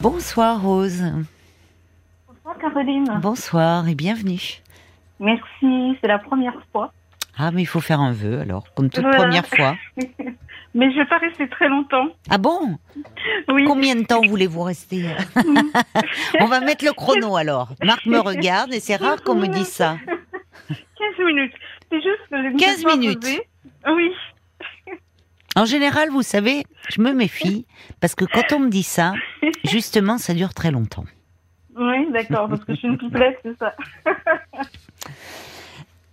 Bonsoir Rose. Bonsoir Caroline. Bonsoir et bienvenue. Merci, c'est la première fois. Ah mais il faut faire un vœu alors, comme toute première fois. Mais je ne vais pas rester très longtemps. Ah bon ? Oui. Combien de temps voulez-vous rester ? On va mettre le chrono alors. Marc me regarde et c'est rare qu'on me dise ça. 15 minutes. C'est juste que 15 minutes. Oui. En général, vous savez, je me méfie parce que quand on me dit ça, justement, ça dure très longtemps. Oui, d'accord, parce que je suis une pipelette, c'est ça.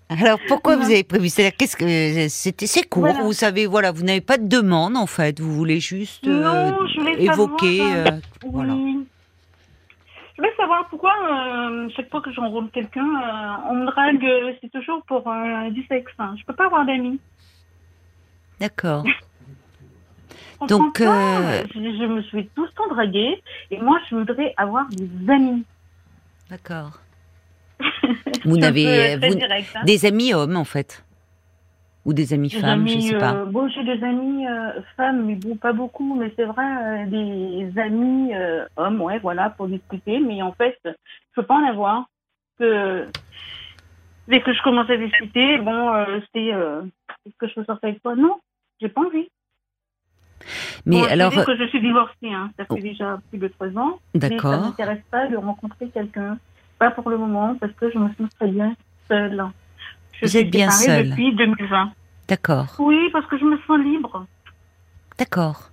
Alors, pourquoi vous avez prévu ? C'est-à-dire, qu'est-ce que c'était ? C'est court, voilà. Vous savez, voilà, vous n'avez pas de demande en fait, vous voulez juste évoquer. Oui. Voilà. Je voulais savoir pourquoi, chaque fois que j'enroule quelqu'un, on me drague, c'est toujours pour du sexe. Hein. Je ne peux pas avoir d'amis. D'accord. Donc, je me suis tout le temps draguée et moi, je voudrais avoir des amis. D'accord. Vous n'avez direct, hein. Des amis hommes, en fait, ou des amis femmes, amis, je ne sais pas. Bon, j'ai des amis femmes, mais bon, pas beaucoup, mais c'est vrai, des amis hommes, ouais, voilà, pour discuter. Mais en fait, je ne peux pas en avoir. Dès que je commence à discuter, bon, c'est est-ce que je peux sortir avec toi ? Non, j'ai pas envie. Mais bon, alors, c'est que je suis divorcée, hein, ça fait déjà plus de 3 ans. D'accord. Mais ça m'intéresse pas de rencontrer quelqu'un. Pas pour le moment, parce que je me sens très bien seule. Vous êtes bien seule depuis 2020. D'accord. Oui, parce que je me sens libre. D'accord.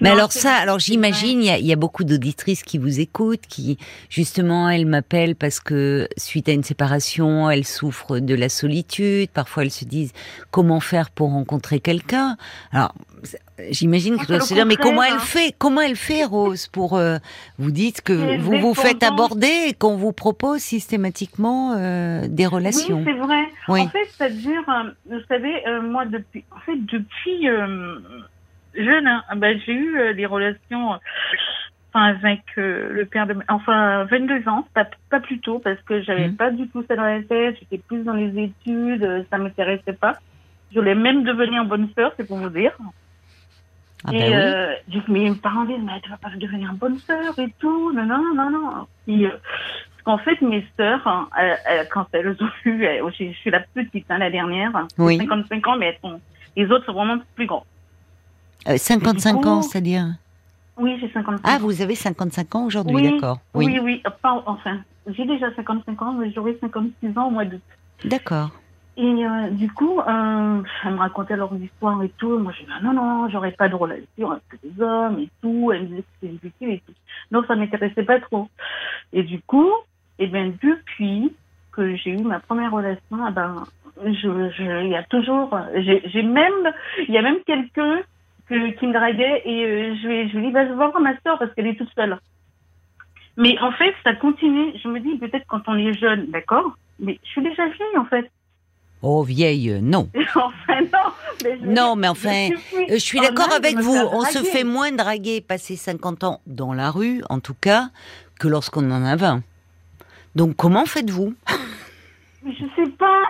Mais non, alors ça, alors j'imagine, il y a beaucoup d'auditrices qui vous écoutent, qui justement, elles m'appellent parce que suite à une séparation, elles souffrent de la solitude. Parfois, elles se disent comment faire pour rencontrer quelqu'un. Alors, j'imagine que doivent se dire, mais comment elle fait ? Comment elle fait, Rose, pour vous dites que vous vous faites aborder et qu'on vous propose systématiquement des relations. Oui, c'est vrai. Oui. En fait, ça dure. Vous savez, moi depuis, en fait, depuis. Jeune, hein. Ben, j'ai eu des relations avec le père de... Enfin, 22 ans, pas plus tôt, parce que j'avais pas du tout ça dans la tête, j'étais plus dans les études, ça m'intéressait pas. Je voulais même devenir bonne sœur, c'est pour vous dire. Ah et ben oui. Du coup, mes parents disent, mais tu vas pas devenir bonne sœur et tout, non. Et, parce qu'en fait, mes sœurs, hein, quand elles ont eu... je suis la petite, hein, la dernière, oui. 55 ans, mais elles sont... les autres sont vraiment plus grandes. 55 coup, ans, c'est-à-dire ? Oui, j'ai 55 ans. Ah, vous avez 55 ans aujourd'hui, oui, d'accord. Oui, oui. Enfin, j'ai déjà 55 ans, mais j'aurai 56 ans au mois d'août. D'accord. Et du coup, elles me racontaient leur histoire et tout. Moi, je dis non, j'aurais pas de relation avec les hommes et tout. Elles me disaient que c'était difficile et tout. Donc, ça m'intéressait pas trop. Et du coup, eh bien, depuis que j'ai eu ma première relation, eh ben, il y a même quelqu'un qui me draguait et je lui dis je vais voir ma soeur parce qu'elle est toute seule. Mais en fait, ça continue. Je me dis peut-être quand on est jeune, d'accord, mais je suis déjà vieille en fait. Oh vieille, non. Enfin non. Je suis d'accord avec vous. On se fait moins draguer passer 50 ans dans la rue, en tout cas, que lorsqu'on en a 20. Donc comment faites-vous ? Je sais pas.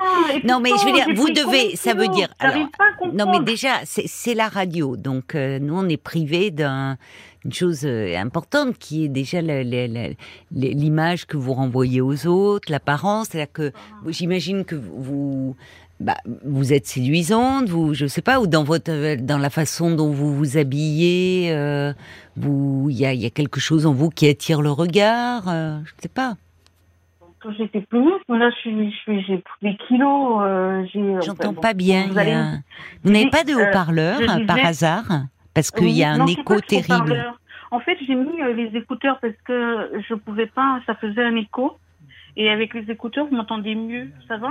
Non, mais je veux dire, vous devez, ça veut dire. Alors, non, mais déjà, c'est la radio, donc nous on est privés d'une chose importante qui est déjà l'image que vous renvoyez aux autres, l'apparence. C'est-à-dire que j'imagine que vous êtes séduisante, vous, je sais pas, ou dans la façon dont vous vous habillez, il y a quelque chose en vous qui attire le regard, je sais pas. Quand j'étais plus mince, mais là j'ai pris des kilos. J'entends pas bien. Vous n'avez pas de haut-parleur par hasard ? Parce qu'il y a un écho terrible. En fait, j'ai mis les écouteurs parce que je pouvais pas, ça faisait un écho. Et avec les écouteurs, vous m'entendez mieux, ça va ?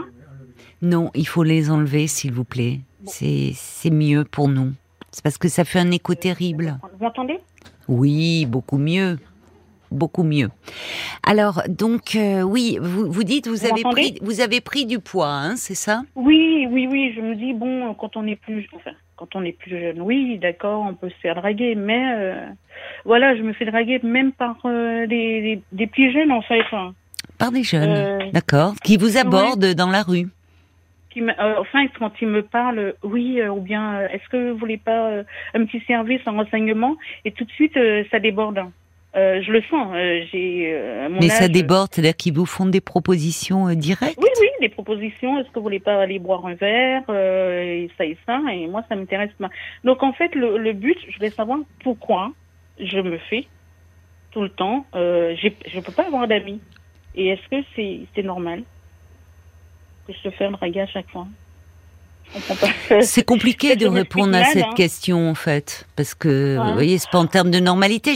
Non, il faut les enlever, s'il vous plaît. Bon. C'est mieux pour nous. C'est parce que ça fait un écho terrible. Vous m'entendez ? Oui, beaucoup mieux. Beaucoup mieux. Alors, donc, oui, vous dites, vous avez pris du poids, hein, c'est ça ? Oui, je me dis, bon, quand on est plus jeune, oui, d'accord, on peut se faire draguer, mais voilà, je me fais draguer même par des plus jeunes, en fait. Par des jeunes, d'accord, qui vous abordent dans la rue. quand il me parle, oui, ou bien, est-ce que vous voulez pas un petit service, un renseignement? Et tout de suite, ça déborde. Je le sens. Mais âge, ça déborde, c'est-à-dire qu'ils vous font des propositions directes? Oui, oui, des propositions. Est-ce que vous voulez pas aller boire un verre, et ça, et moi, ça m'intéresse pas. Donc, en fait, le but, je voulais savoir pourquoi je me fais tout le temps. Je peux pas avoir d'amis. Et est-ce que c'est normal que je te fais un dragage à chaque fois? C'est compliqué de répondre à cette question, en fait, parce que vous voyez, c'est pas en termes de normalité.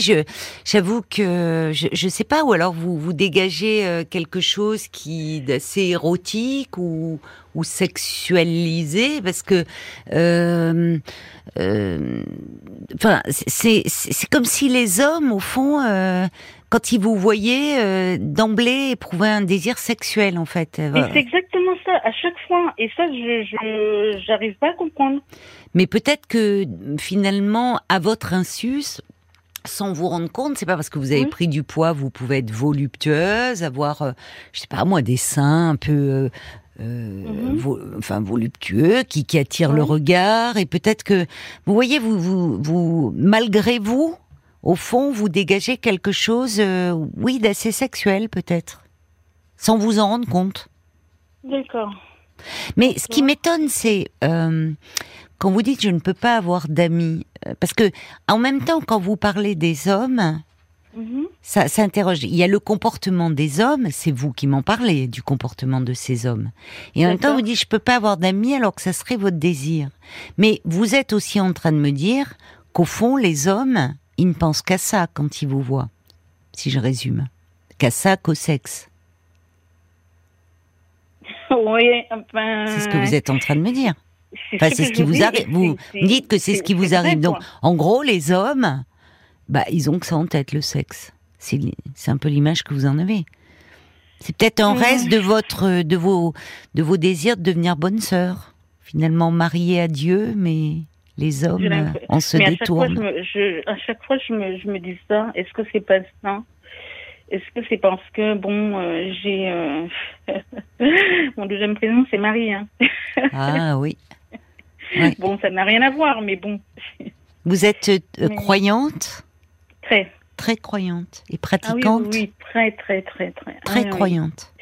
J'avoue que je sais pas, ou alors vous dégagez quelque chose qui d'assez érotique ou sexualisé, parce que enfin, c'est comme si les hommes, au fond, quand ils vous voyaient, d'emblée éprouver un désir sexuel, en fait. Voilà. C'est exactement ça, à chaque fois. Et ça, je j'arrive pas à comprendre. Mais peut-être que, finalement, à votre insu, sans vous rendre compte, c'est pas parce que vous avez pris du poids, vous pouvez être voluptueuse, avoir, je sais pas moi, des seins un peu... voluptueux, qui attire le regard, et peut-être que, vous voyez, vous malgré vous, au fond, vous dégagez quelque chose, oui, d'assez sexuel, peut-être, sans vous en rendre compte. D'accord. Mais ce qui m'étonne, c'est quand vous dites « je ne peux pas avoir d'amis », parce que, en même temps, quand vous parlez des hommes... Ça s'interroge. Il y a le comportement des hommes, c'est vous qui m'en parlez, du comportement de ces hommes. Et en même temps, vous dites, je peux pas avoir d'amis alors que ça serait votre désir. Mais vous êtes aussi en train de me dire qu'au fond, les hommes, ils ne pensent qu'à ça quand ils vous voient. Si je résume. Qu'à ça, qu'au sexe. Oui, enfin... C'est ce que vous êtes en train de me dire. C'est ce qui vous arrive. Vous dites que c'est ce qui vous arrive. Donc, en gros, les hommes... Bah, ils ont que ça en tête, le sexe. C'est un peu l'image que vous en avez. C'est peut-être un reste de vos désirs de devenir bonne sœur. Finalement, mariée à Dieu, mais les hommes en se détournent. À chaque fois, je me dis ça. Est-ce que c'est pas ça? Est-ce que c'est parce que, bon, j'ai... Mon deuxième prénom, c'est Marie. Hein. Ah oui. Ouais. Bon, ça n'a rien à voir, mais bon... Vous êtes croyante? Très. Très croyante. Et pratiquante? Ah oui, très, très, très, très. Très croyante.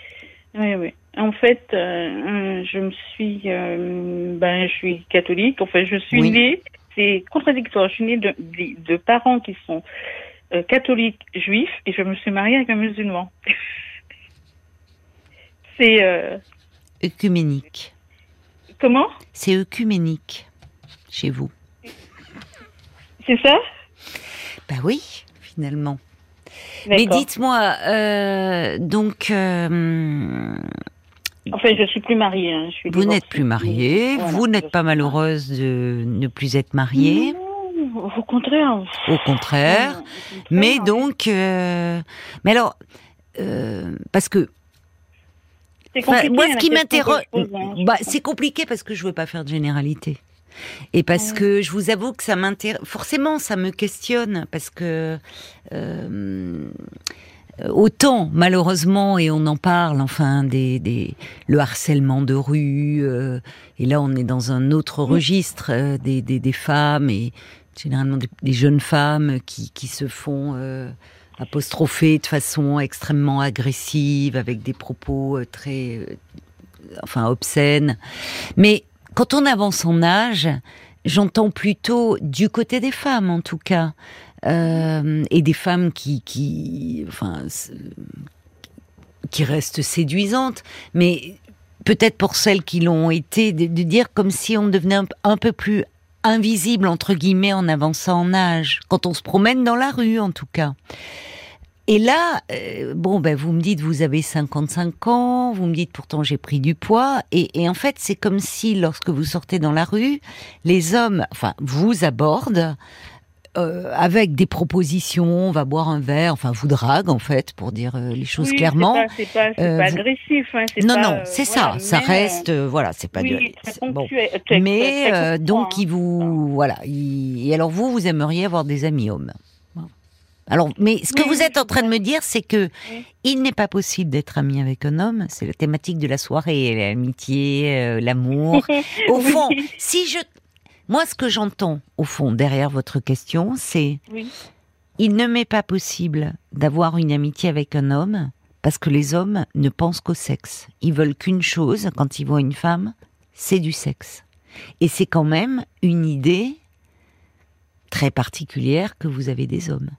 Oui, oui. En fait, je suis catholique. Enfin, je suis née... C'est contradictoire. Je suis née de parents qui sont catholiques juifs et je me suis mariée avec un musulman. C'est... Œcuménique. Comment? C'est œcuménique, chez vous. C'est ça? Bah oui, finalement. D'accord. Mais dites-moi, donc... Enfin, je ne suis plus mariée. Hein. Vous n'êtes plus mariée, voilà, vous n'êtes pas malheureuse de ne plus être mariée. Non, au contraire. Au contraire. Mais donc... mais alors, parce que... C'est compliqué. Moi, ce qui m'interroge... c'est compliqué parce que je ne veux pas faire de généralité. Et parce que je vous avoue que ça m'intéresse, forcément ça me questionne, parce que autant malheureusement, et on en parle, enfin le harcèlement de rue, et là on est dans un autre registre, des femmes, et généralement des jeunes femmes qui se font apostrophées de façon extrêmement agressive, avec des propos très obscènes. Mais quand on avance en âge, j'entends plutôt du côté des femmes, en tout cas, et des femmes qui restent séduisantes, mais peut-être pour celles qui l'ont été, de dire comme si on devenait un peu plus invisible, entre guillemets, en avançant en âge, quand on se promène dans la rue, en tout cas. Et là, vous me dites, vous avez 55 ans, vous me dites, pourtant, j'ai pris du poids. Et en fait, c'est comme si, lorsque vous sortez dans la rue, les hommes, vous abordent avec des propositions, on va boire un verre, vous drague, en fait, pour dire les choses clairement. C'est pas agressif. Hein, c'est ça. Ça reste, c'est pas... Oui, c'est bon. Mais, donc, ils vous... Voilà. Et alors, vous aimeriez avoir des amis hommes. Alors, mais ce que vous êtes en train de me dire, c'est que il n'est pas possible d'être ami avec un homme. C'est la thématique de la soirée, l'amitié, l'amour. Au fond, moi, ce que j'entends, au fond, derrière votre question, c'est il ne m'est pas possible d'avoir une amitié avec un homme parce que les hommes ne pensent qu'au sexe. Ils veulent qu'une chose, quand ils voient une femme, c'est du sexe. Et c'est quand même une idée très particulière que vous avez des hommes.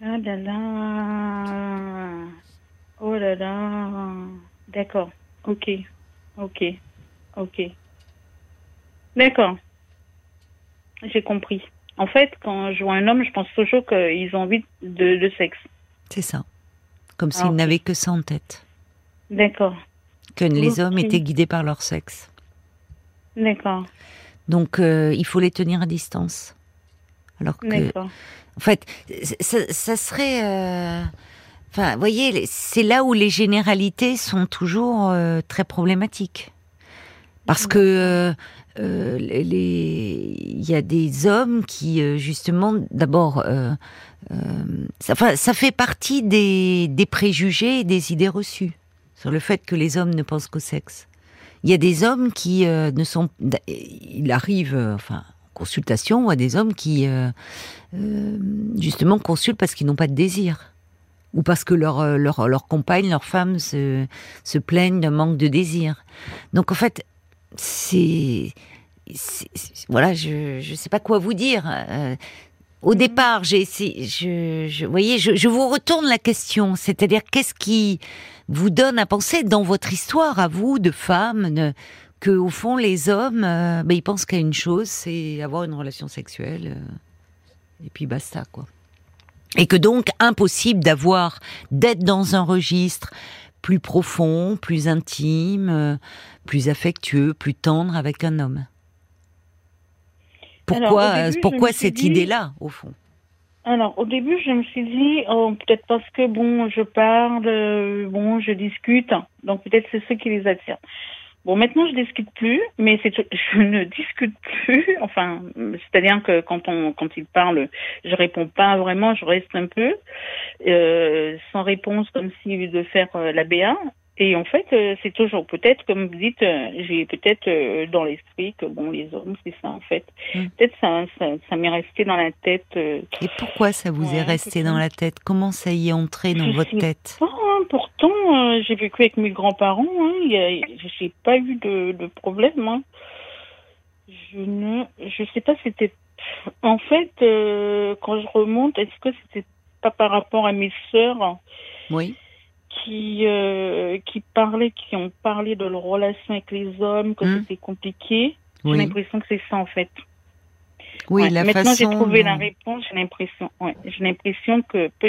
Ah là là. Oh là là. D'accord. Ok. D'accord. J'ai compris. En fait, quand je vois un homme, je pense toujours qu'ils ont envie de sexe. C'est ça. Comme s'ils n'avaient que ça en tête. D'accord. Que les hommes étaient guidés par leur sexe. D'accord. Donc, il faut les tenir à distance. Alors que... D'accord. En fait, ça serait... Enfin, vous voyez, c'est là où les généralités sont toujours très problématiques. Parce que y a des hommes qui, justement, d'abord... ça fait partie des préjugés et des idées reçues sur le fait que les hommes ne pensent qu'au sexe. Il y a des hommes qui ne sont... Il arrive... consultation ou à des hommes qui justement consultent parce qu'ils n'ont pas de désir ou parce que leur compagne, leur femme se plaignent d'un manque de désir. Donc en fait, voilà, je sais pas quoi vous dire. Au départ, j'ai essayé, je vous retourne la question, c'est-à-dire qu'est-ce qui vous donne à penser dans votre histoire à vous de femme que au fond les hommes, ils pensent qu'à une chose, c'est avoir une relation sexuelle, et puis basta quoi. Et que donc impossible d'être dans un registre plus profond, plus intime, plus affectueux, plus tendre avec un homme. Pourquoi cette idée-là au fond? Alors, au début, je me suis dit, peut-être parce que je parle, je discute, donc peut-être c'est ce qui les attire. Bon, maintenant, je discute plus, mais je ne discute plus. Enfin, c'est-à-dire que quand il parle, je réponds pas vraiment, je reste un peu sans réponse, comme si de faire la BA. Et en fait, c'est toujours peut-être, comme vous dites, j'ai peut-être dans l'esprit que les hommes, c'est ça en fait. Peut-être ça m'est resté dans la tête. Et pourquoi ça vous est resté dans la tête? Comment ça y est entré dans votre tête? Pourtant, j'ai vécu avec mes grands-parents. Je n'ai pas eu de problème. Je sais pas, c'était... En fait, quand je remonte, est-ce que c'était pas par rapport à mes sœurs? Oui. Qui ont parlé de leur relation avec les hommes, que c'était compliqué. J'ai l'impression que c'est ça, en fait. Oui, maintenant, j'ai trouvé la réponse, j'ai l'impression. Ouais, j'ai l'impression que pas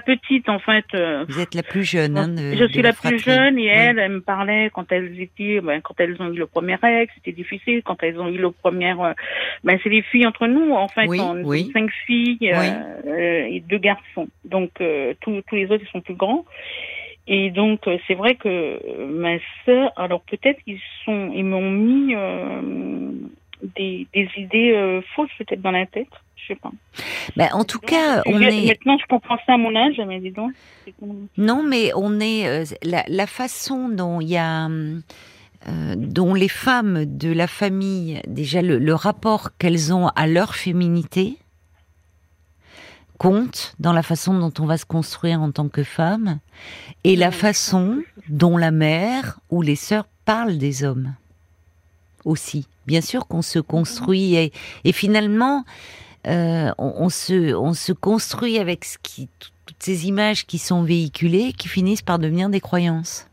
petite, en fait... Vous êtes la plus jeune, je suis la plus jeune, et elle me parlait quand elles étaient... quand elles ont eu le premier ex, c'était difficile. Quand elles ont eu le premier... c'est les filles entre nous, en fait. On est 5 filles et 2 garçons. Donc, tous les autres, ils sont plus grands. Et donc, c'est vrai que ma sœur... Alors, peut-être ils m'ont mis... Des idées fausses peut-être dans la tête, je sais pas. En tout cas, maintenant je comprends ça à mon âge, mais dis donc. Non, mais on est la façon dont il y a dont les femmes de la famille déjà le rapport qu'elles ont à leur féminité compte dans la façon dont on va se construire en tant que femme et la façon dont la mère ou les sœurs parlent des hommes aussi. Bien sûr qu'on se construit et finalement on se construit avec toutes ces images qui sont véhiculées qui finissent par devenir des croyances.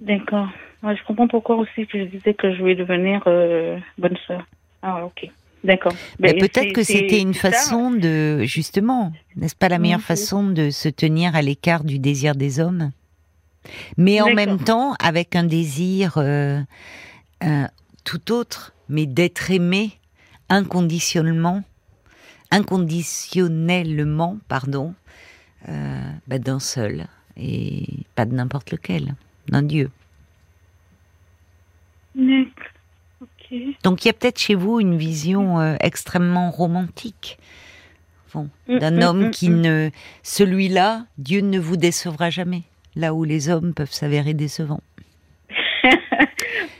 D'accord. Ouais, je comprends pourquoi aussi je disais que je voulais devenir bonne sœur. Ah ok. D'accord. Mais peut-être que c'était une façon de justement, n'est-ce pas la meilleure façon de se tenir à l'écart du désir des hommes, mais en même temps avec un désir tout autre, mais d'être aimé inconditionnellement, d'un seul et pas de n'importe lequel, d'un Dieu. Ok. Donc il y a peut-être chez vous une vision extrêmement romantique d'un homme qui ne... Celui-là, Dieu ne vous décevra jamais, là où les hommes peuvent s'avérer décevants.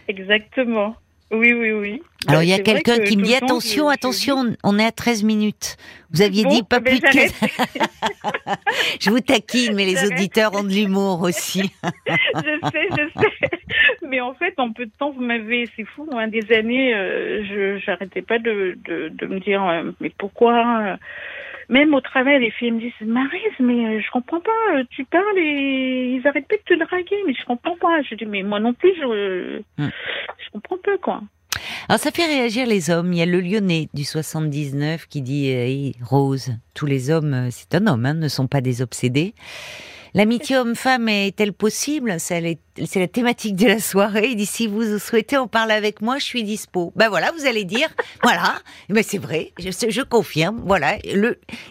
Exactement. Oui, oui, oui. Alors, il y a quelqu'un qui me dit, attention, attention, on est à 13 minutes. Vous aviez dit pas plus de 15. Je vous taquine, mais les auditeurs ont de l'humour aussi. Je sais. Mais en fait, en peu de temps, vous m'avez, c'est fou, hein, des années, j'arrêtais pas de me dire, mais pourquoi même au travail, les filles me disent, Maryse, mais je comprends pas, tu parles et ils arrêtent pas de te draguer, mais je comprends pas. Je dis, mais moi non plus, je comprends pas, quoi. Alors ça fait réagir les hommes. Il y a le Lyonnais du 79 qui dit, hey, Rose, tous les hommes, c'est un homme, hein, ne sont pas des obsédés. L'amitié homme-femme est-elle possible ? C'est la thématique de la soirée. Il dit, si vous souhaitez en parler avec moi, je suis dispo. Ben voilà, vous allez dire, voilà, mais c'est vrai, je confirme, voilà.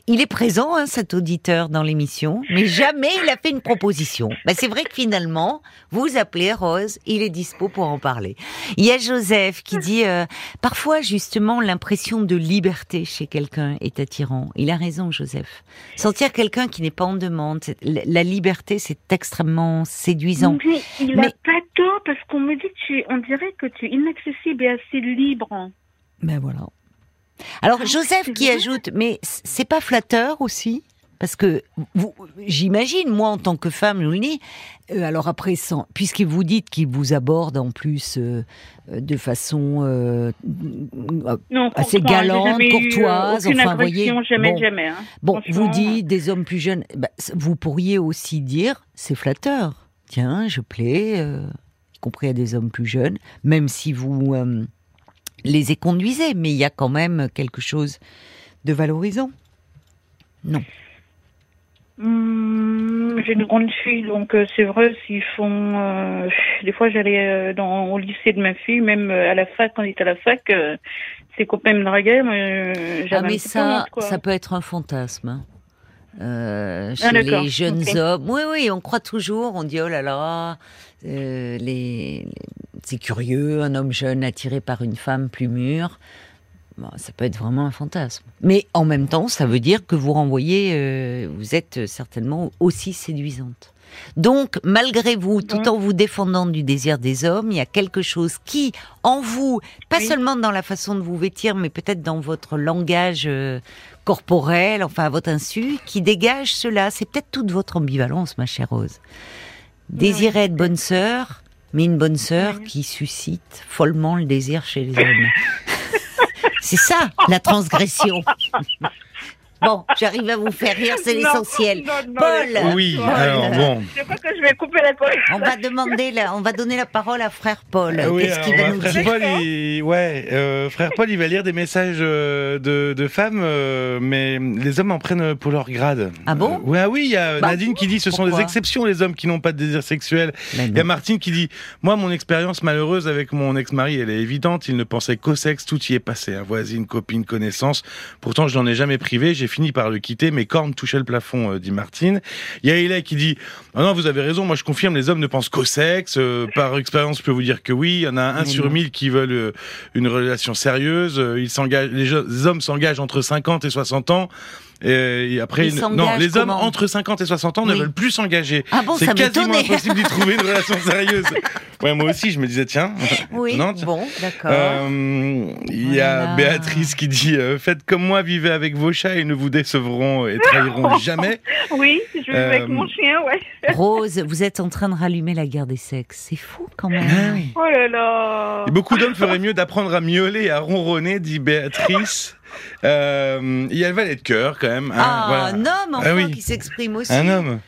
Il est présent, hein, cet auditeur, dans l'émission, mais jamais il a fait une proposition. Ben c'est vrai que finalement, vous appelez Rose, il est dispo pour en parler. Il y a Joseph qui dit, parfois justement, l'impression de liberté chez quelqu'un est attirant. Il a raison, Joseph. Sentir quelqu'un qui n'est pas en demande, la liberté, c'est extrêmement séduisant. Mais il n'a pas tort, parce qu'on me dit on dirait que tu es inaccessible et assez libre. Ben voilà. Alors, Joseph qui ajoute, mais c'est pas flatteur aussi ? Parce que, j'imagine, moi, en tant que femme, je vous dis, alors après, puisque vous dites qu'il vous aborde en plus de façon assez galante, courtoise, enfin, vous voyez. Jamais, hein, bon, vous dites des hommes plus jeunes, bah, vous pourriez aussi dire, c'est flatteur. Tiens, je plais, y compris à des hommes plus jeunes, même si vous les éconduisez, mais il y a quand même quelque chose de valorisant. Non. J'ai une grande fille, donc c'est vrai, s'ils font... des fois, j'allais au lycée de ma fille, même à la fac, quand elle était à la fac, ses copains me draguaient, mais j'avais un petit peu honte, quoi. Ça peut être un fantasme, hein. Chez les jeunes hommes. Oui, on croit toujours, on dit oh là là, c'est curieux, un homme jeune attiré par une femme plus mûre. Bon, ça peut être vraiment un fantasme. Mais en même temps, ça veut dire que vous renvoyez, vous êtes certainement aussi séduisante. Donc, malgré vous, tout en vous défendant du désir des hommes, il y a quelque chose qui, en vous, pas seulement dans la façon de vous vêtir, mais peut-être dans votre langage corporel, enfin à votre insu, qui dégage cela. C'est peut-être toute votre ambivalence, ma chère Rose. Désirer être bonne sœur, mais une bonne sœur qui suscite follement le désir chez les hommes. C'est ça, la transgression. Bon, j'arrive à vous faire rire, c'est l'essentiel. Non. Paul. Oui, Paul. Alors bon. Je crois que je vais couper la parole. On va donner la parole à Frère Paul. Qu'est-ce qu'il va nous dire ? Frère Paul, il va lire des messages de femmes, mais les hommes en prennent pour leur grade. Ah bon ? Oui, il y a Nadine qui dit ce sont des exceptions les hommes qui n'ont pas de désir sexuel. Il y a Martine qui dit moi, mon expérience malheureuse avec mon ex-mari, elle est évidente. Il ne pensait qu'au sexe, tout y est passé. Hein, voisine, copine, connaissance. Pourtant, je n'en ai jamais privé. J'ai fini par le quitter, mes cornes touchaient le plafond, dit Martine. Il y a Hélè qui dit non, vous avez raison, moi je confirme, les hommes ne pensent qu'au sexe, par expérience je peux vous dire que oui, il y en a 1 sur 1000 qui veulent une relation sérieuse, les hommes s'engagent entre 50 et 60 ans, et après, les hommes entre 50 et 60 ans ne veulent plus s'engager. Ah bon, c'est quasiment impossible d'y trouver une relation sérieuse. Ouais, moi aussi, je me disais, tiens. Oui, bon, d'accord. Il y a Béatrice qui dit faites comme moi, vivez avec vos chats, ils ne vous décevront et trahiront jamais. Oui, je vivais avec mon chien, ouais. Rose, vous êtes en train de rallumer la guerre des sexes. C'est fou, quand même. Oh là là. Et beaucoup d'hommes feraient mieux d'apprendre à miauler et à ronronner, dit Béatrice. Il y a le valet de cœur quand même. Un homme qui s'exprime aussi. Un homme.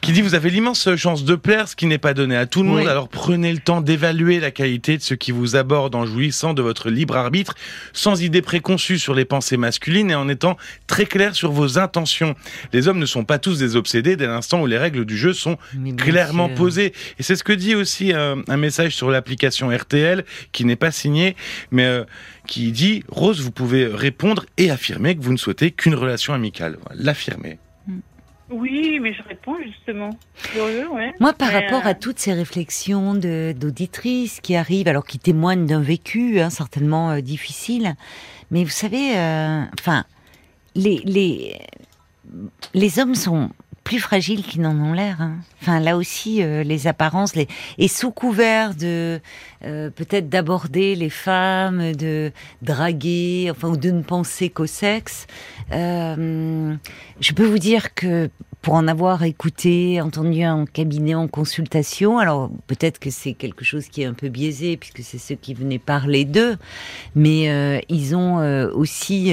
Qui dit vous avez l'immense chance de plaire, ce qui n'est pas donné à tout le monde, alors prenez le temps d'évaluer la qualité de ceux qui vous abordent en jouissant de votre libre arbitre, sans idée préconçue sur les pensées masculines et en étant très clair sur vos intentions. Les hommes ne sont pas tous des obsédés dès l'instant où les règles du jeu sont clairement posées. Et c'est ce que dit aussi un message sur l'application RTL, qui n'est pas signé, mais qui dit « Rose, vous pouvez répondre et affirmer que vous ne souhaitez qu'une relation amicale. » L'affirmer. Oui, mais je réponds justement. Curieux, ouais. Moi, par rapport à toutes ces réflexions d'auditrices qui arrivent, alors qui témoignent d'un vécu hein, certainement difficile, mais vous savez, enfin, les hommes sont plus fragiles qu'ils n'en ont l'air. Hein. Enfin, là aussi, les apparences, et sous couvert de peut-être d'aborder les femmes, de draguer, enfin, ou de ne penser qu'au sexe. Je peux vous dire que pour en avoir écouté, entendu en cabinet, en consultation, alors peut-être que c'est quelque chose qui est un peu biaisé puisque c'est ceux qui venaient parler d'eux, mais ils ont aussi,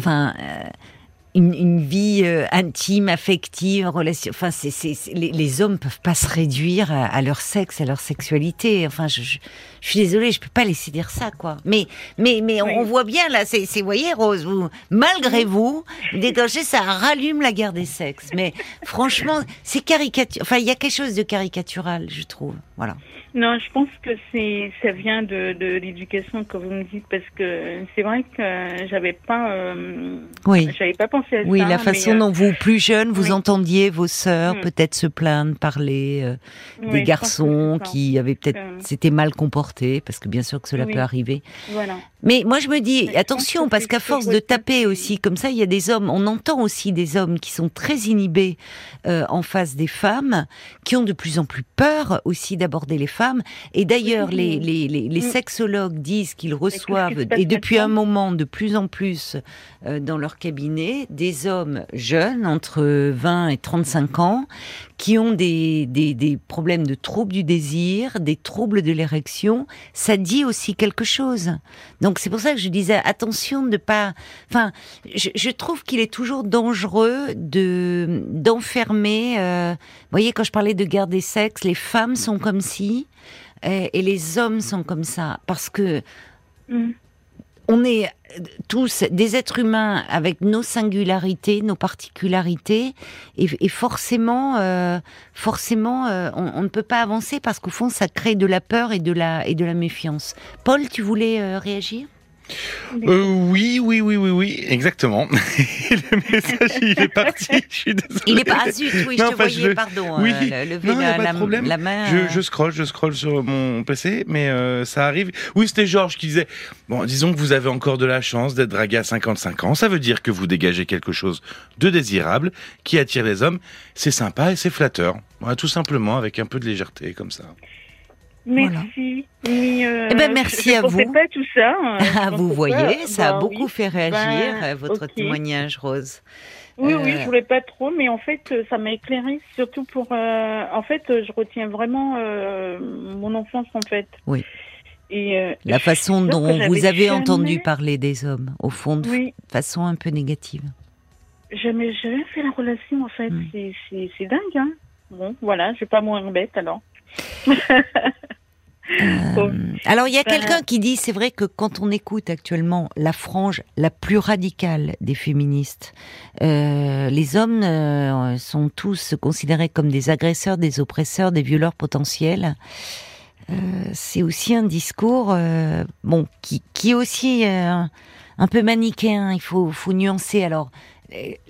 enfin. Une vie intime, affective, relation. Enfin, les hommes peuvent pas se réduire à leur sexe, à leur sexualité. Enfin, je suis désolée, je peux pas laisser dire ça, quoi. Mais oui. On voit bien là, vous voyez, Rose, vous, malgré vous, dégagez, ça rallume la guerre des sexes. Mais franchement, c'est caricature. Enfin, il y a quelque chose de caricatural, je trouve. Voilà. Non, je pense que ça vient de l'éducation que vous me dites, parce que c'est vrai que j'avais pas pensé à ça. Oui, la façon dont vous, plus jeune, vous entendiez vos sœurs peut-être se plaindre, parler des garçons qui avaient peut-être s'étaient mal comportés, parce que bien sûr que cela peut arriver. Voilà. Mais moi je me dis, attention, parce qu'à force de taper aussi, comme ça, il y a des hommes, on entend aussi des hommes qui sont très inhibés en face des femmes, qui ont de plus en plus peur aussi d'aborder les femmes. Et d'ailleurs, les sexologues disent qu'ils reçoivent, et depuis un moment, de plus en plus dans leur cabinet, des hommes jeunes, entre 20 et 35 ans, qui ont des problèmes de troubles du désir, des troubles de l'érection. Ça dit aussi quelque chose. Donc c'est pour ça que je disais, attention de pas... Enfin, je trouve qu'il est toujours dangereux d'enfermer... Vous voyez, quand je parlais de guerre des sexes, les femmes sont comme si... Et les hommes sont comme ça, parce que on est tous des êtres humains avec nos singularités, nos particularités, et forcément, on ne peut pas avancer parce qu'au fond, ça crée de la peur et de la méfiance. Paul, tu voulais réagir ? Oui, exactement. Le message, il est parti, je suis désolé. Il est pas, ah zut, oui, non, je te voyais, pardon, oui, lever la main. Je scrolle sur mon PC, mais ça arrive. Oui, c'était Georges qui disait, bon, disons que vous avez encore de la chance d'être dragué à 55 ans, ça veut dire que vous dégagez quelque chose de désirable, qui attire les hommes, c'est sympa et c'est flatteur. Voilà, tout simplement, avec un peu de légèreté, comme ça. Merci. Voilà. Merci à vous. Je ne pensais pas tout ça. Ah, vous voyez, ça a beaucoup fait réagir votre témoignage, Rose. Oui, je voulais pas trop, mais en fait, ça m'a éclairée, surtout pour. En fait, je retiens vraiment mon enfance, en fait. Oui. Et la façon dont vous avez entendu parler des hommes, au fond, de façon un peu négative. J'avais fait la relation, en fait. C'est dingue, hein. Bon, voilà, je vais pas mourir bête alors. Alors il y a quelqu'un qui dit, c'est vrai que quand on écoute actuellement la frange la plus radicale des féministes, les hommes sont tous considérés comme des agresseurs, des oppresseurs, des violeurs potentiels. C'est aussi un discours qui est aussi un peu manichéen. Il faut nuancer. Alors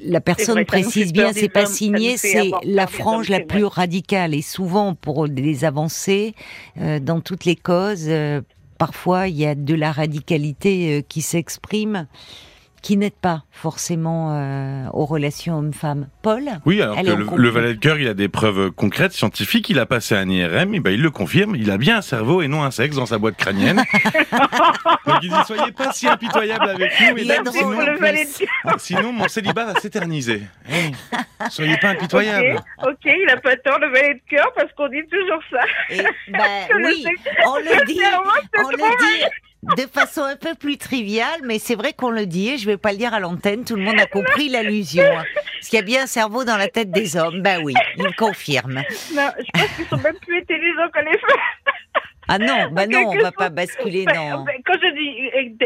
la personne précise bien, c'est pas signé, c'est la frange la plus radicale. Et souvent, pour des avancées, dans toutes les causes, parfois, il y a de la radicalité qui s'exprime, qui n'aide pas forcément aux relations hommes-femmes. Paul ? Oui, alors que le valet de cœur, il a des preuves concrètes, scientifiques, il a passé un IRM, et ben il le confirme, il a bien un cerveau et non un sexe dans sa boîte crânienne. Donc il dit, soyez pas si impitoyables avec nous, mesdames, sinon mon célibat va s'éterniser. Hey, soyez pas impitoyables. Ok, il a pas tort le valet de cœur, parce qu'on dit toujours ça. Et, oui, on le dit. De façon un peu plus triviale, mais c'est vrai qu'on le dit, et je ne vais pas le dire à l'antenne, tout le monde a compris l'allusion. Hein. Parce qu'il y a bien un cerveau dans la tête des hommes, ben oui, ils confirment. Non, je pense qu'ils sont même plus intelligents que les femmes. Ah non, bah non, on ne va pas basculer, non. Quand je dis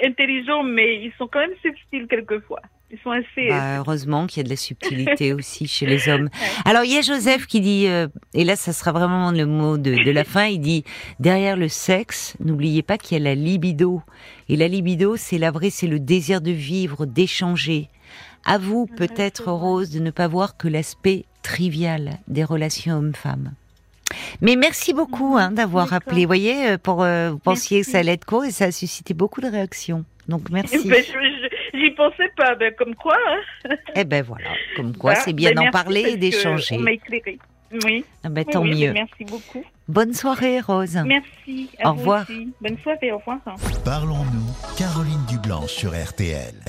intelligents, mais ils sont quand même subtils quelquefois. Ils sont assez... heureusement qu'il y a de la subtilité aussi chez les hommes. Alors, il y a Joseph qui dit, et là, ça sera vraiment le mot de la fin, il dit, derrière le sexe, n'oubliez pas qu'il y a la libido. Et la libido, c'est le désir de vivre, d'échanger, À vous, peut-être, Rose, de ne pas voir que l'aspect trivial des relations hommes-femmes. Mais merci beaucoup d'avoir appelé. Vous voyez, vous pensiez que ça allait être court et ça a suscité beaucoup de réactions. Donc, merci. Ben, j'y pensais pas, ben, comme quoi. Hein. Eh bien, voilà, comme quoi, c'est bien d'en parler et d'échanger. On m'a éclairé. Oui. Ah ben, tant mieux. Merci beaucoup. Bonne soirée, Rose. Merci. Au revoir. Bonne soirée, au revoir. Parlons-nous, Caroline Dublanche sur RTL.